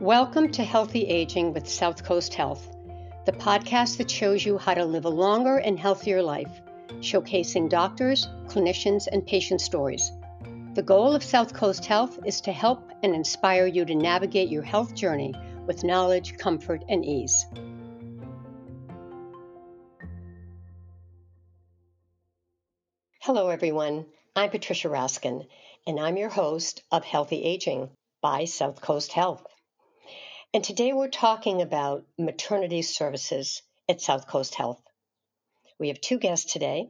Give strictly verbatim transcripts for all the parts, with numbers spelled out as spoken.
Welcome to Healthy Aging with South Coast Health, the podcast that shows you how to live a longer and healthier life, showcasing doctors, clinicians, and patient stories. The goal of South Coast Health is to help and inspire you to navigate your health journey with knowledge, comfort, and ease. Hello, everyone. I'm Patricia Raskin, and I'm your host of Healthy Aging by South Coast Health. And today we're talking about maternity services at South Coast Health. We have two guests today.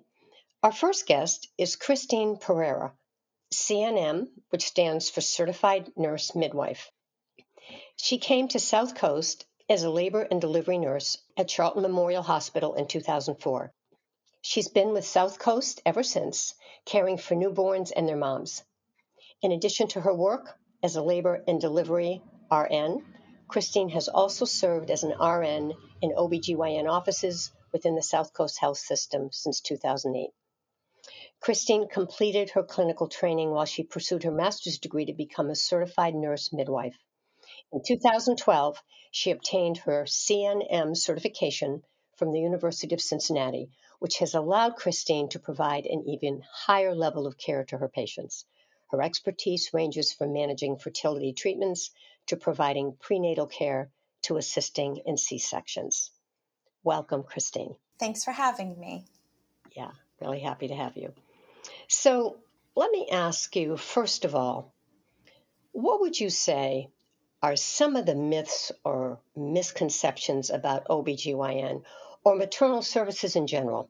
Our first guest is Christine Pereira, C N M, which stands for Certified Nurse Midwife. She came to South Coast as a labor and delivery nurse at Charlton Memorial Hospital in two thousand four. She's been with South Coast ever since, caring for newborns and their moms. In addition to her work as a labor and delivery R N, Christine has also served as an R N in O B G Y N offices within the South Coast Health System since two thousand eight. Christine completed her clinical training while she pursued her master's degree to become a certified nurse midwife. In two thousand twelve, she obtained her C N M certification from the University of Cincinnati, which has allowed Christine to provide an even higher level of care to her patients. Her expertise ranges from managing fertility treatments to providing prenatal care, to assisting in C-sections. Welcome, Christine. Thanks for having me. Yeah, really happy to have you. So let me ask you, first of all, what would you say are some of the myths or misconceptions about O B G Y N or maternal services in general?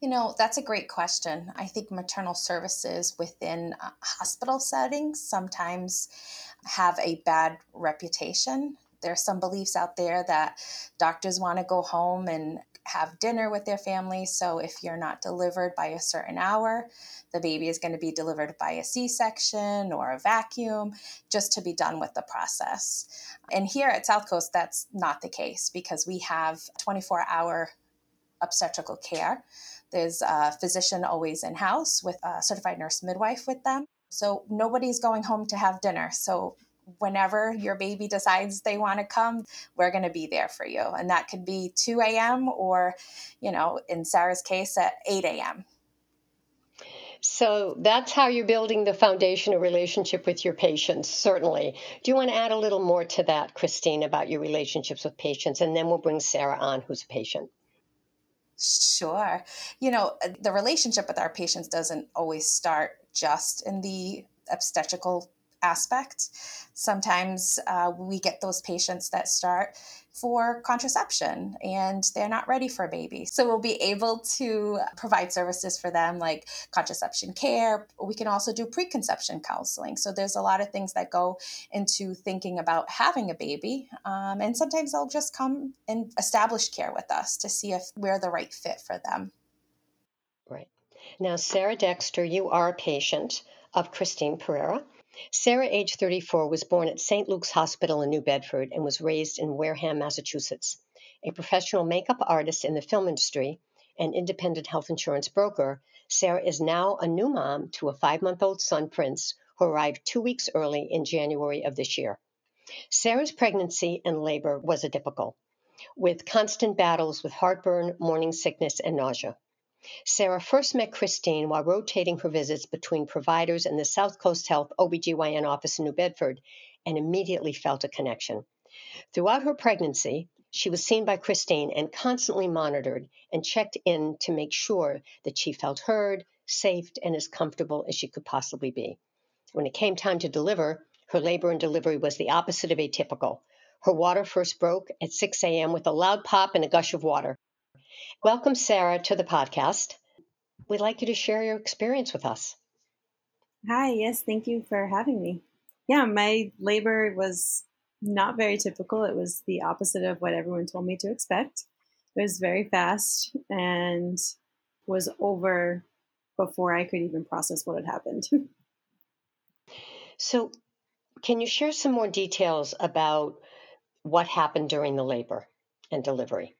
You know, that's a great question. I think maternal services within uh, hospital settings sometimes have a bad reputation. There are some beliefs out there that doctors want to go home and have dinner with their family. So if you're not delivered by a certain hour, the baby is going to be delivered by a C-section or a vacuum just to be done with the process. And here at South Coast, that's not the case because we have twenty-four hour obstetrical care. There's a physician always in-house with a certified nurse midwife with them. So nobody's going home to have dinner. So whenever your baby decides they want to come, we're going to be there for you. And that could be two a.m. or, you know, in Sarah's case, at eight a.m. So that's how you're building the foundational relationship with your patients, certainly. Do you want to add a little more to that, Christine, about your relationships with patients? And then we'll bring Sarah on, who's a patient. Sure. You know, the relationship with our patients doesn't always start just in the obstetrical aspect. Sometimes uh, we get those patients that start for contraception and they're not ready for a baby. So we'll be able to provide services for them like contraception care. We can also do preconception counseling. So there's a lot of things that go into thinking about having a baby. Um, and sometimes they'll just come and establish care with us to see if we're the right fit for them. Right. Now, Sarah Dexter, you are a patient of Christine Pereira. Sarah, age thirty-four, was born at Saint Luke's Hospital in New Bedford and was raised in Wareham, Massachusetts. A professional makeup artist in the film industry and independent health insurance broker, Sarah is now a new mom to a five-month-old son, Prince, who arrived two weeks early in January of this year. Sarah's pregnancy and labor was atypical, with constant battles with heartburn, morning sickness, and nausea. Sarah first met Christine while rotating her visits between providers in the South Coast Health O B G Y N office in New Bedford and immediately felt a connection. Throughout her pregnancy, she was seen by Christine and constantly monitored and checked in to make sure that she felt heard, safe, and as comfortable as she could possibly be. When it came time to deliver, her labor and delivery was the opposite of atypical. Her water first broke at six a.m. with a loud pop and a gush of water. Welcome, Sarah, to the podcast. We'd like you to share your experience with us. Hi, yes, thank you for having me. Yeah, my labor was not very typical. It was the opposite of what everyone told me to expect. It was very fast and was over before I could even process what had happened. So, can you share some more details about what happened during the labor and delivery?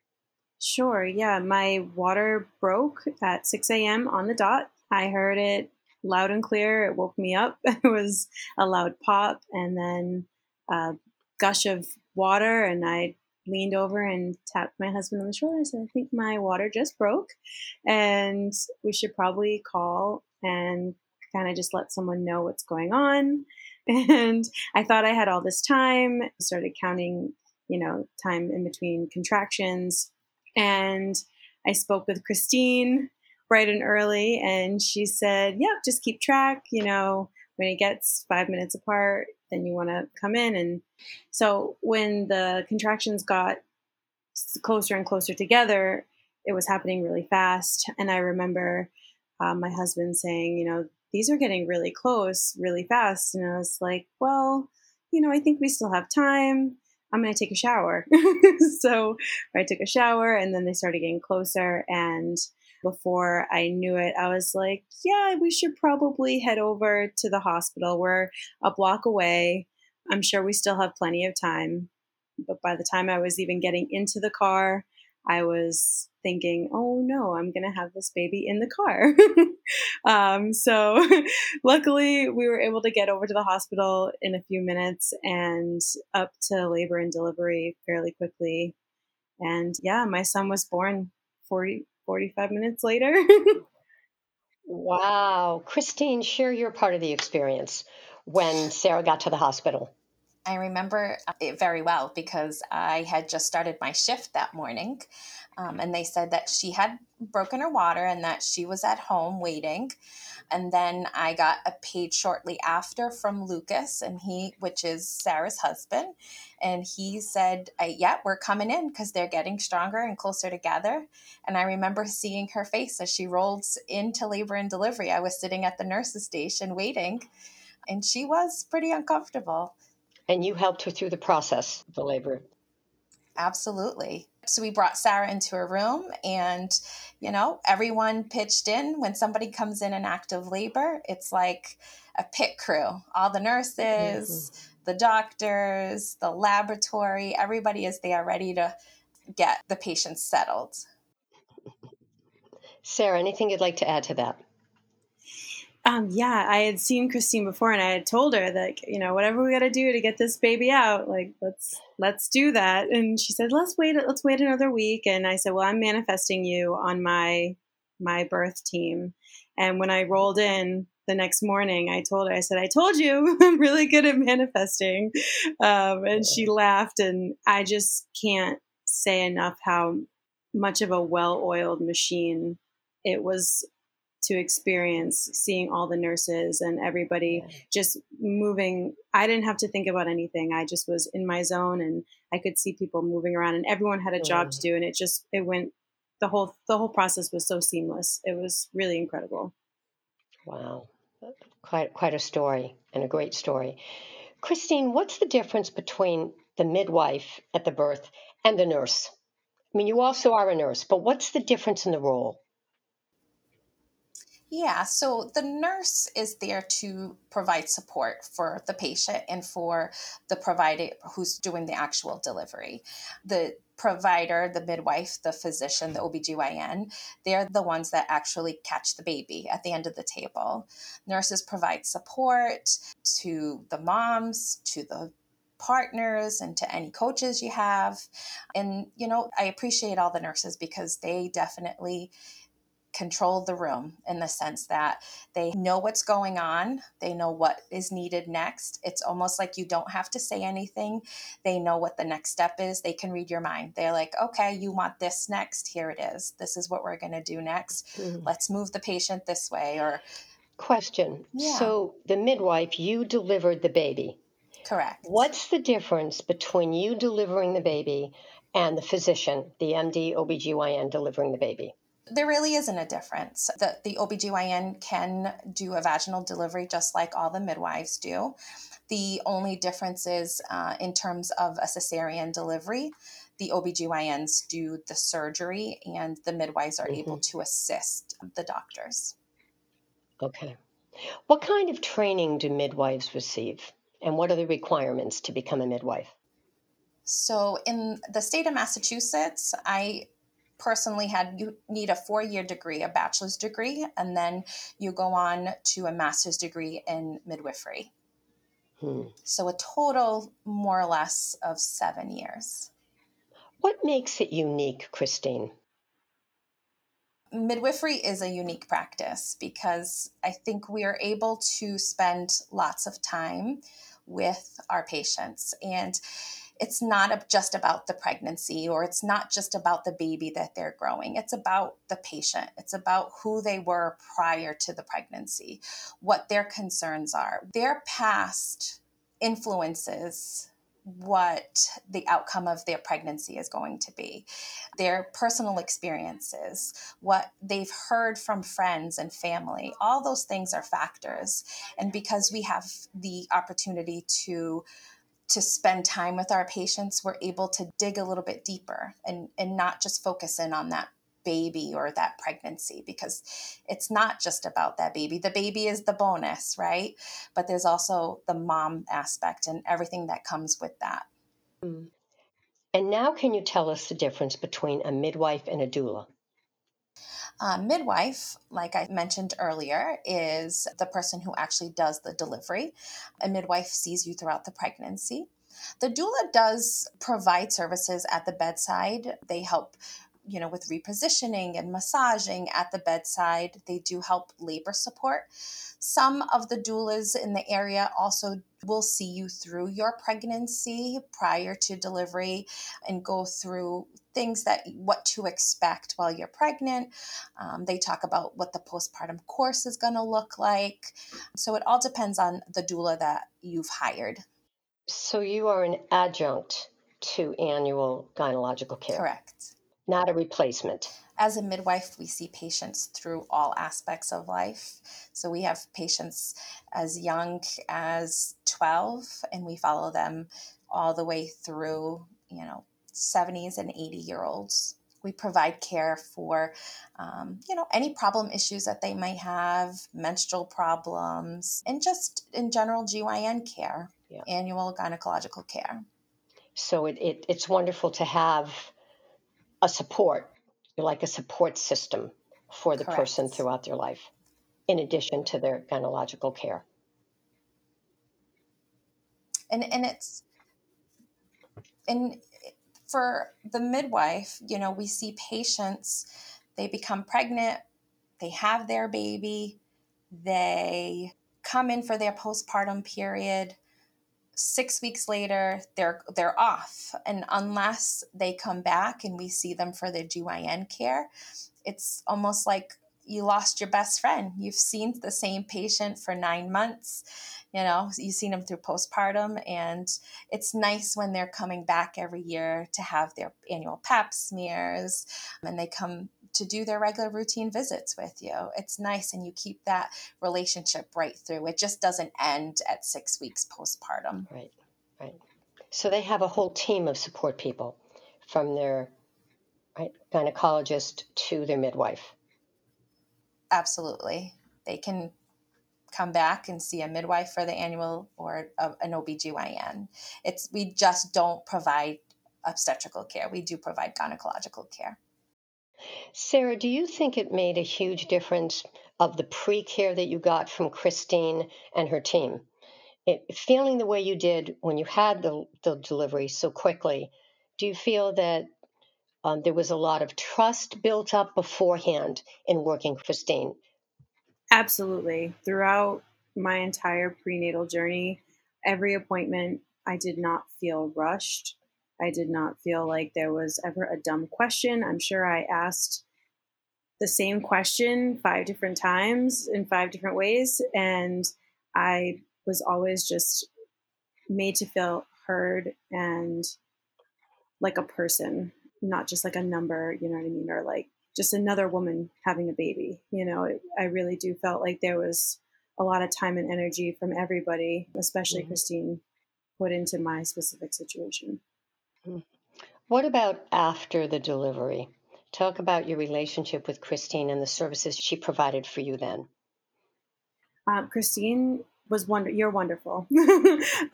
Sure. Yeah. My water broke at six a.m. on the dot. I heard it loud and clear. It woke me up. It was a loud pop. And then uh, gush of water, and I leaned over and tapped my husband on the shoulder and said, I think my water just broke, and we should probably call and kind of just let someone know what's going on. And I thought I had all this time, started counting, you know, time in between contractions. And I spoke with Christine bright and early, and she said, yep, just keep track, you know, when it gets five minutes apart, then you want to come in. And so when the contractions got closer and closer together, it was happening really fast. And I remember uh, my husband saying, you know, these are getting really close, really fast. And I was like, well, you know, I think we still have time. I'm going to take a shower. So I took a shower, and then they started getting closer. And before I knew it, I was like, yeah, we should probably head over to the hospital. We're a block away. I'm sure we still have plenty of time. But by the time I was even getting into the car, I was thinking, oh no, I'm going to have this baby in the car. um, so luckily we were able to get over to the hospital in a few minutes and up to labor and delivery fairly quickly. And yeah, my son was born forty, forty-five minutes later. Wow. Christine, share your part of the experience when Sarah got to the hospital. I remember it very well because I had just started my shift that morning, um, and they said that she had broken her water and that she was at home waiting. And then I got a page shortly after from Lucas, and he, which is Sarah's husband, and he said, I, yeah, we're coming in because they're getting stronger and closer together. And I remember seeing her face as she rolled into labor and delivery. I was sitting at the nurse's station waiting, and she was pretty uncomfortable. And you helped her through the process of the labor. Absolutely. So we brought Sarah into her room, and, you know, everyone pitched in. When somebody comes in in active labor, it's like a pit crew. All the nurses, mm-hmm. the doctors, the laboratory, everybody is there ready to get the patient settled. Sarah, anything you'd like to add to that? Um, yeah, I had seen Christine before, and I had told her that, you know, whatever we got to do to get this baby out, like, let's, let's do that. And she said, let's wait, let's wait another week. And I said, well, I'm manifesting you on my, my birth team. And when I rolled in the next morning, I told her, I said, I told you I'm really good at manifesting. Um, and she laughed, and I just can't say enough how much of a well-oiled machine it was to experience, seeing all the nurses and everybody just moving. I didn't have to think about anything. I just was in my zone, and I could see people moving around, and everyone had a job to do. And it just, it went, the whole, the whole process was so seamless. It was really incredible. Wow. Quite, quite a story, and a great story. Christine, what's the difference between the midwife at the birth and the nurse? I mean, you also are a nurse, but what's the difference in the role? Yeah, so the nurse is there to provide support for the patient and for the provider who's doing the actual delivery. The provider, the midwife, the physician, the O B G Y N, they're the ones that actually catch the baby at the end of the table. Nurses provide support to the moms, to the partners, and to any coaches you have. And, you know, I appreciate all the nurses because they definitely control the room in the sense that they know what's going on. They know what is needed next. It's almost like you don't have to say anything. They know what the next step is. They can read your mind. They're like, okay, you want this next. Here it is. This is what we're going to do next. Mm-hmm. Let's move the patient this way. Or question. Yeah. So the midwife, you delivered the baby. Correct. What's the difference between you delivering the baby and the physician, the M D, O B G Y N delivering the baby? There really isn't a difference. The, the O B G Y N can do a vaginal delivery just like all the midwives do. The only difference is uh, in terms of a cesarean delivery, the O B G Y Ns do the surgery, and the midwives are mm-hmm. able to assist the doctors. Okay. What kind of training do midwives receive, and what are the requirements to become a midwife? So in the state of Massachusetts, I personally had you need a four-year degree, a bachelor's degree, and then you go on to a master's degree in midwifery. Hmm. So a total, more or less, of seven years. What makes it unique, Christine? Midwifery is a unique practice because I think we are able to spend lots of time with our patients. And it's not just about the pregnancy, or it's not just about the baby that they're growing. It's about the patient. It's about who they were prior to the pregnancy, what their concerns are. Their past influences what the outcome of their pregnancy is going to be, their personal experiences, what they've heard from friends and family. All those things are factors. And because we have the opportunity to to spend time with our patients, we're able to dig a little bit deeper and, and not just focus in on that baby or that pregnancy, because it's not just about that baby. The baby is the bonus, right? But there's also the mom aspect and everything that comes with that. And now can you tell us the difference between a midwife and a doula? Uh, midwife, like I mentioned earlier, is the person who actually does the delivery. A midwife sees you throughout the pregnancy. The doula does provide services at the bedside. They help, you know, with repositioning and massaging at the bedside. They do help labor support. Some of the doulas in the area also will see you through your pregnancy prior to delivery and go through things that what to expect while you're pregnant. Um, they talk about what the postpartum course is going to look like. So it all depends on the doula that you've hired. So you are an adjunct to annual gynecological care. Correct. Not a replacement. As a midwife, we see patients through all aspects of life. So we have patients as young as twelve, and we follow them all the way through, you know, seventies and eighty year olds. We provide care for, um, you know, any problem issues that they might have, menstrual problems, and just in general G Y N care, yeah. Annual gynecological care. So it, it it's wonderful to have a support, like a support system for the Correct. person throughout their life, in addition to their gynecological care. And and it's and for the midwife, you know, we see patients, they become pregnant, they have their baby, they come in for their postpartum period. Six weeks later, they're they're off. And unless they come back and we see them for their G Y N care, it's almost like you lost your best friend. You've seen the same patient for nine months, you know, you've seen them through postpartum. And it's nice when they're coming back every year to have their annual pap smears, and they come to do their regular routine visits with you. It's nice, and you keep that relationship right through. It just doesn't end at six weeks postpartum. Right, right. So they have a whole team of support people, from their right, gynecologist to their midwife. Absolutely. They can come back and see a midwife for the annual or a, an O B G Y N. It's, we just don't provide obstetrical care. We do provide gynecological care. Sarah, do you think it made a huge difference of the pre-care that you got from Christine and her team? It, feeling the way you did when you had the, the delivery so quickly, do you feel that um, there was a lot of trust built up beforehand in working Christine? Absolutely. Throughout my entire prenatal journey, every appointment, I did not feel rushed. I did not feel like there was ever a dumb question. I'm sure I asked the same question five different times in five different ways. And I was always just made to feel heard and like a person, not just like a number, you know what I mean? Or like just another woman having a baby. You know, it, I really do felt like there was a lot of time and energy from everybody, especially mm-hmm. Christine, put into my specific situation. What about after the delivery? Talk about your relationship with Christine and the services she provided for you then. Um, Christine was wonder. You're wonderful.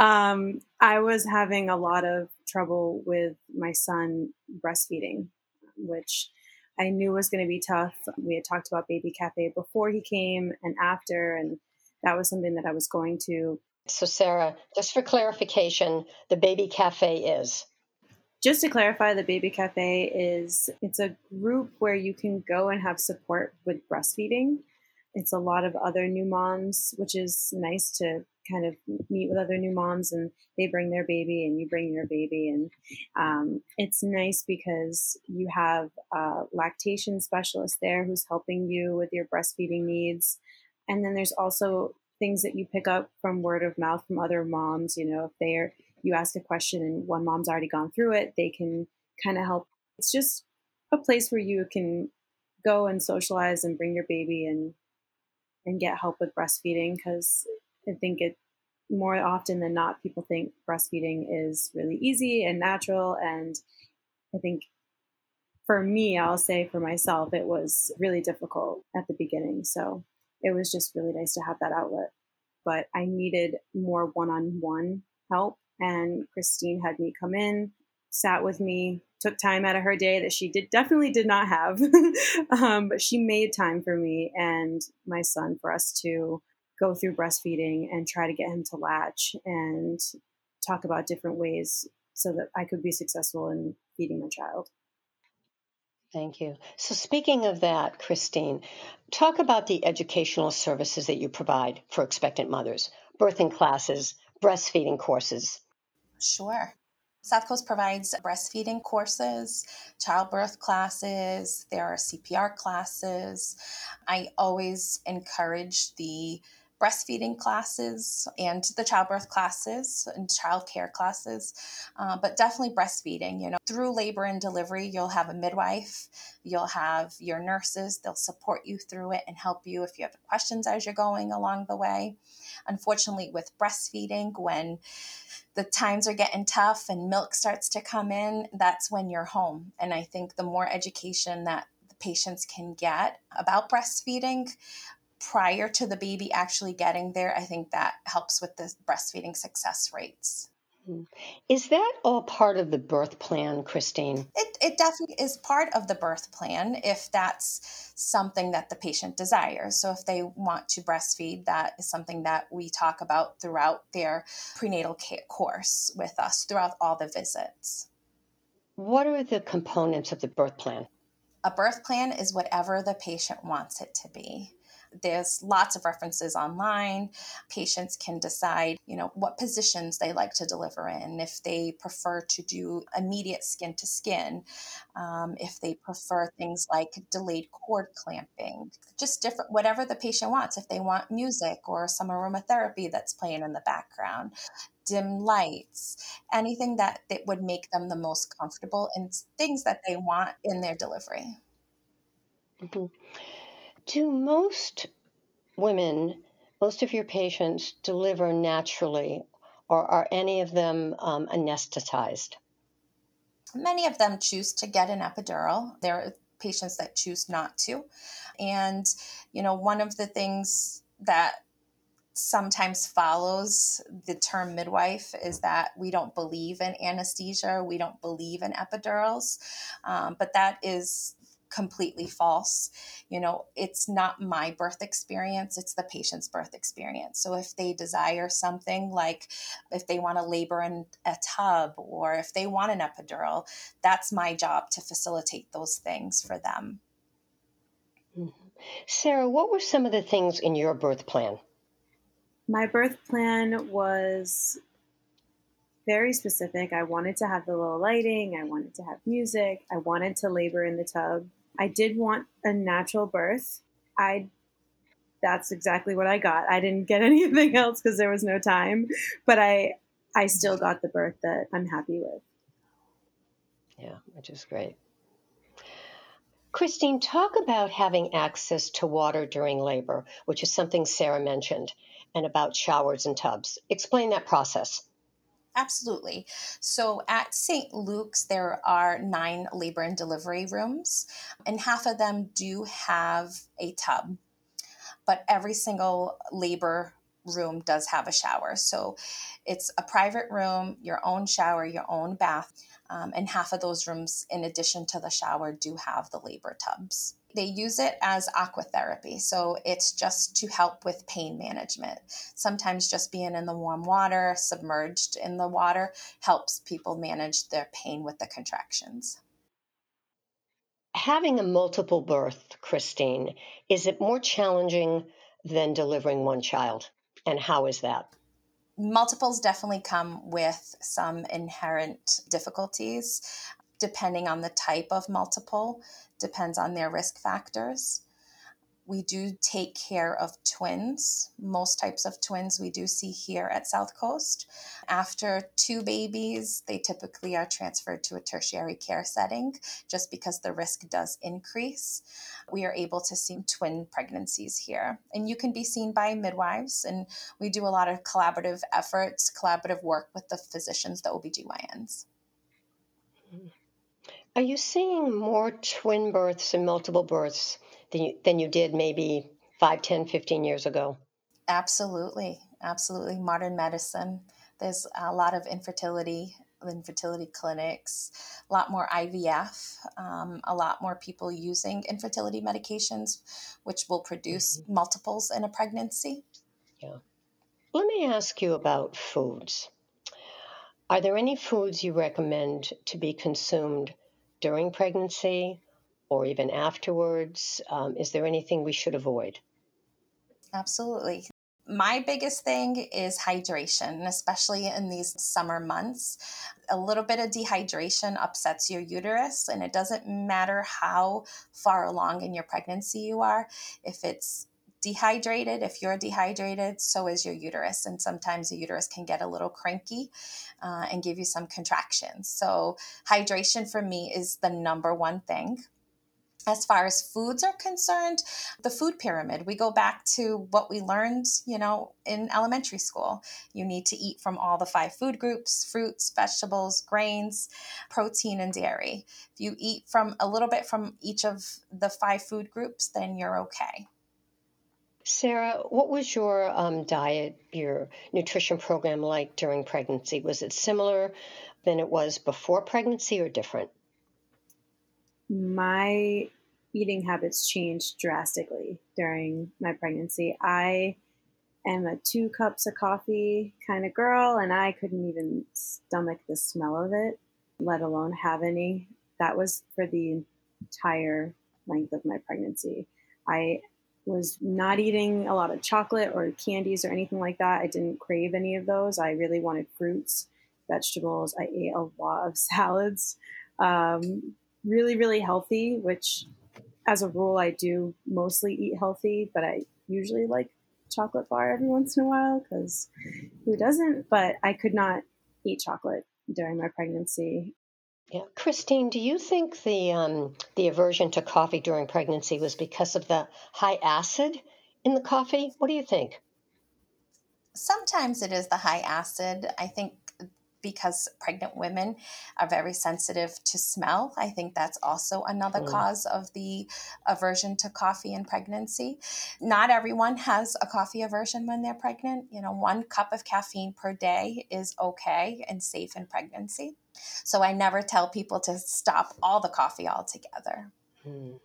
um, I was having a lot of trouble with my son breastfeeding, which I knew was going to be tough. We had talked about Baby Cafe before he came and after, and that was something that I was going to So, Sarah, just for clarification, the Baby Cafe is? Just to clarify, the Baby Cafe is, it's a group where you can go and have support with breastfeeding. It's a lot of other new moms, which is nice to kind of meet with other new moms, and they bring their baby and you bring your baby. And um, it's nice because you have a lactation specialist there who's helping you with your breastfeeding needs. And then there's also things that you pick up from word of mouth from other moms. You know, if they're, you ask a question and one mom's already gone through it, they can kind of help. It's just a place where you can go and socialize and bring your baby and and get help with breastfeeding, because I think it more often than not, people think breastfeeding is really easy and natural. And I think for me, I'll say for myself, it was really difficult at the beginning. So it was just really nice to have that outlet. But I needed more one-on-one help. And Christine had me come in, sat with me, took time out of her day that she did definitely did not have. um, but she made time for me and my son for us to go through breastfeeding and try to get him to latch and talk about different ways so that I could be successful in feeding my child. Thank you. So speaking of that, Christine, talk about the educational services that you provide for expectant mothers, birthing classes, breastfeeding courses. Sure. South Coast provides breastfeeding courses, childbirth classes, there are C P R classes. I always encourage the breastfeeding classes and the childbirth classes and childcare classes, uh, but definitely breastfeeding. You know, through labor and delivery, you'll have a midwife, you'll have your nurses, they'll support you through it and help you if you have questions as you're going along the way. Unfortunately, with breastfeeding, when the times are getting tough and milk starts to come in, that's when you're home. And I think the more education that the patients can get about breastfeeding prior to the baby actually getting there, I think that helps with the breastfeeding success rates. Is that all part of the birth plan, Christine? It, it definitely is part of the birth plan if that's something that the patient desires. So if they want to breastfeed, that is something that we talk about throughout their prenatal care course with us throughout all the visits. What are the components of the birth plan? A birth plan is whatever the patient wants it to be. There's lots of references online. Patients can decide, you know, what positions they like to deliver in, if they prefer to do immediate skin to skin, um, if they prefer things like delayed cord clamping, just different, whatever the patient wants. If they want music or some aromatherapy that's playing in the background, dim lights, anything that, that would make them the most comfortable and things that they want in their delivery. Mm-hmm. Do most women, most of your patients deliver naturally, or are any of them um, anesthetized? Many of them choose to get an epidural. There are patients that choose not to. And, you know, one of the things that sometimes follows the term midwife is that we don't believe in anesthesia. We don't believe in epidurals. Um, but that is completely false. You know, it's not my birth experience, it's the patient's birth experience. So if they desire something like if they want to labor in a tub or if they want an epidural, that's my job to facilitate those things for them. Mm-hmm. Sarah, what were some of the things in your birth plan? My birth plan was very specific. I wanted to have the low lighting. I wanted to have music. I wanted to labor in the tub. I did want a natural birth. I, that's exactly what I got. I didn't get anything else because there was no time, but I, I still got the birth that I'm happy with. Yeah, which is great. Christine, talk about having access to water during labor, which is something Sarah mentioned, and about showers and tubs. Explain that process. Absolutely. So at Saint Luke's, there are nine labor and delivery rooms, and half of them do have a tub, but every single labor room does have a shower. So it's a private room, your own shower, your own bath, um, and half of those rooms, in addition to the shower, do have the labor tubs. They use it as aquatherapy. So it's just to help with pain management. Sometimes just being in the warm water, submerged in the water, helps people manage their pain with the contractions. Having a multiple birth, Christine, is it more challenging than delivering one child? And how is that? Multiples definitely come with some inherent difficulties, depending on the type of multiple, depends on their risk factors. We do take care of twins. Most types of twins we do see here at South Coast. After two babies, they typically are transferred to a tertiary care setting just because the risk does increase. We are able to see twin pregnancies here. And you can be seen by midwives, and we do a lot of collaborative efforts, collaborative work with the physicians, the O B G Y Ns. Are you seeing more twin births and multiple births than you, than you did maybe five, ten, fifteen years ago? Absolutely. Absolutely. Modern medicine. There's a lot of infertility, infertility clinics, a lot more I V F, um, a lot more people using infertility medications, which will produce mm-hmm. multiples in a pregnancy. Yeah. Let me ask you about foods. Are there any foods you recommend to be consumed during pregnancy or even afterwards? Um, is there anything we should avoid? Absolutely. My biggest thing is hydration, especially in these summer months. A little bit of dehydration upsets your uterus, and it doesn't matter how far along in your pregnancy you are. If it's dehydrated, if you're dehydrated, so is your uterus. And sometimes the uterus can get a little cranky uh, and give you some contractions. So hydration for me is the number one thing. As far as foods are concerned, the food pyramid, we go back to what we learned, you know, in elementary school. You need to eat from all the five food groups: fruits, vegetables, grains, protein, and dairy. If you eat from a little bit from each of the five food groups, then you're okay. Sarah, what was your um, diet, your nutrition program like during pregnancy? Was it similar than it was before pregnancy or different? My eating habits changed drastically during my pregnancy. I am a two cups of coffee kind of girl, and I couldn't even stomach the smell of it, let alone have any. That was for the entire length of my pregnancy. I was not eating a lot of chocolate or candies or anything like that. I didn't crave any of those. I really wanted fruits, vegetables. I ate a lot of salads, um, really, really healthy, which as a rule, I do mostly eat healthy, but I usually like chocolate bar every once in a while because who doesn't? But I could not eat chocolate during my pregnancy. Yeah. Christine, do you think the um, the aversion to coffee during pregnancy was because of the high acid in the coffee? What do you think? Sometimes it is the high acid. I think because pregnant women are very sensitive to smell. I think that's also another mm. cause of the aversion to coffee in pregnancy. Not everyone has a coffee aversion when they're pregnant. You know, one cup of caffeine per day is okay and safe in pregnancy. So I never tell people to stop all the coffee altogether. Mm.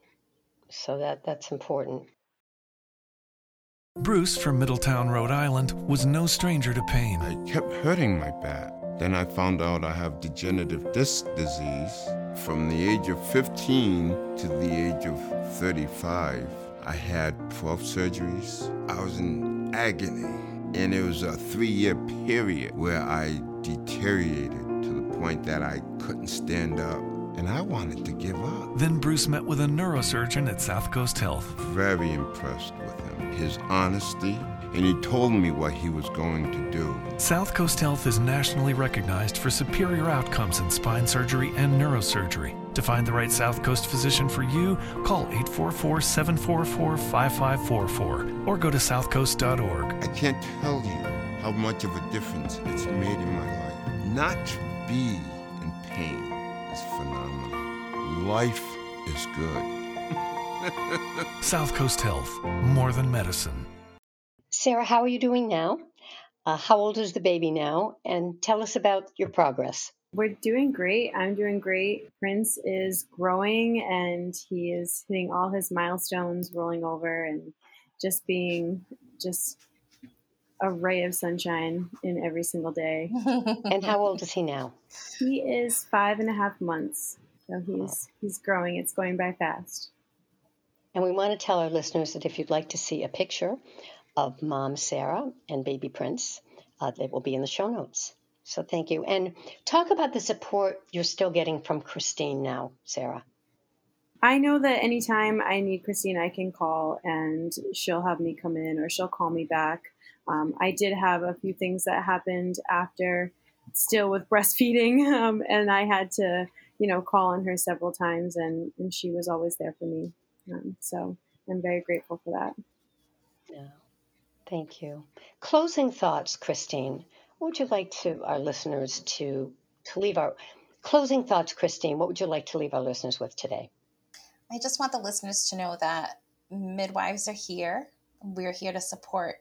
So that, that's important. Bruce from Middletown, Rhode Island, was no stranger to pain. I kept hurting my back. Then I found out I have degenerative disc disease. From the age of fifteen to the age of thirty-five, I had twelve surgeries. I was in agony, and it was a three-year period where I deteriorated to the point that I couldn't stand up, and I wanted to give up. Then Bruce met with a neurosurgeon at Southcoast Health. Very impressed with him, his honesty, and he told me what he was going to do. South Coast Health is nationally recognized for superior outcomes in spine surgery and neurosurgery. To find the right South Coast physician for you, call eight four four, seven four four, five five four four or go to south coast dot org. I can't tell you how much of a difference it's made in my life. Not to be in pain is phenomenal. Life is good. South Coast Health, more than medicine. Sarah, how are you doing now? Uh, how old is the baby now? And tell us about your progress. We're doing great. I'm doing great. Prince is growing and he is hitting all his milestones, rolling over and just being just a ray of sunshine in every single day. And how old is he now? He is five and a half months. So he's, he's growing. It's going by fast. And we want to tell our listeners that if you'd like to see a picture of Mom Sarah and baby Prince, uh, they will be in the show notes. So thank you. And talk about the support you're still getting from Christine now, Sarah. I know that anytime I need Christine, I can call and she'll have me come in or she'll call me back. Um, I did have a few things that happened after, still with breastfeeding, um, and I had to, you know, call on her several times, and, and she was always there for me. Um, so I'm very grateful for that. Yeah. Thank you. Closing thoughts, Christine. What would you like to our listeners to, to leave our closing thoughts, Christine? What would you like to leave our listeners with today? I just want the listeners to know that midwives are here. We're here to support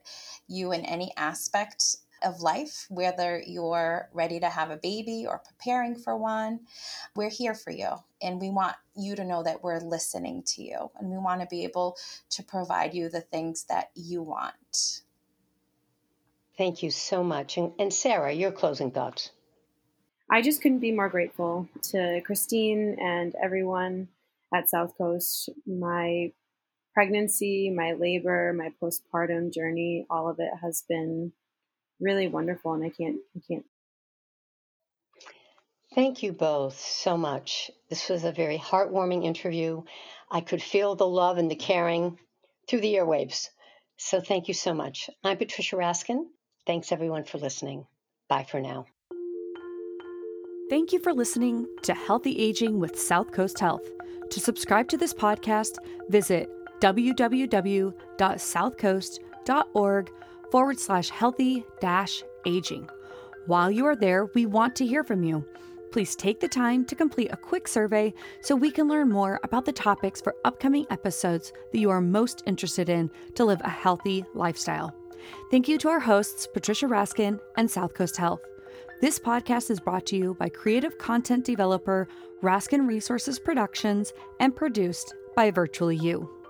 you in any aspect of life, whether you're ready to have a baby or preparing for one. We're here for you. And we want you to know that we're listening to you. And we want to be able to provide you the things that you want. Thank you so much. And, and Sarah, your closing thoughts. I just couldn't be more grateful to Christine and everyone at South Coast. My pregnancy, my labor, my postpartum journey, all of it has been really wonderful. And I can't, I can't. Thank you both so much. This was a very heartwarming interview. I could feel the love and the caring through the airwaves. So thank you so much. I'm Patricia Raskin. Thanks everyone for listening. Bye for now. Thank you for listening to Healthy Aging with South Coast Health. To subscribe to this podcast, visit www.southcoast.org forward slash healthy dash aging. While you are there, we want to hear from you. Please take the time to complete a quick survey so we can learn more about the topics for upcoming episodes that you are most interested in to live a healthy lifestyle. Thank you to our hosts, Patricia Raskin and South Coast Health. This podcast is brought to you by creative content developer Raskin Resources Productions and produced by Virtually You.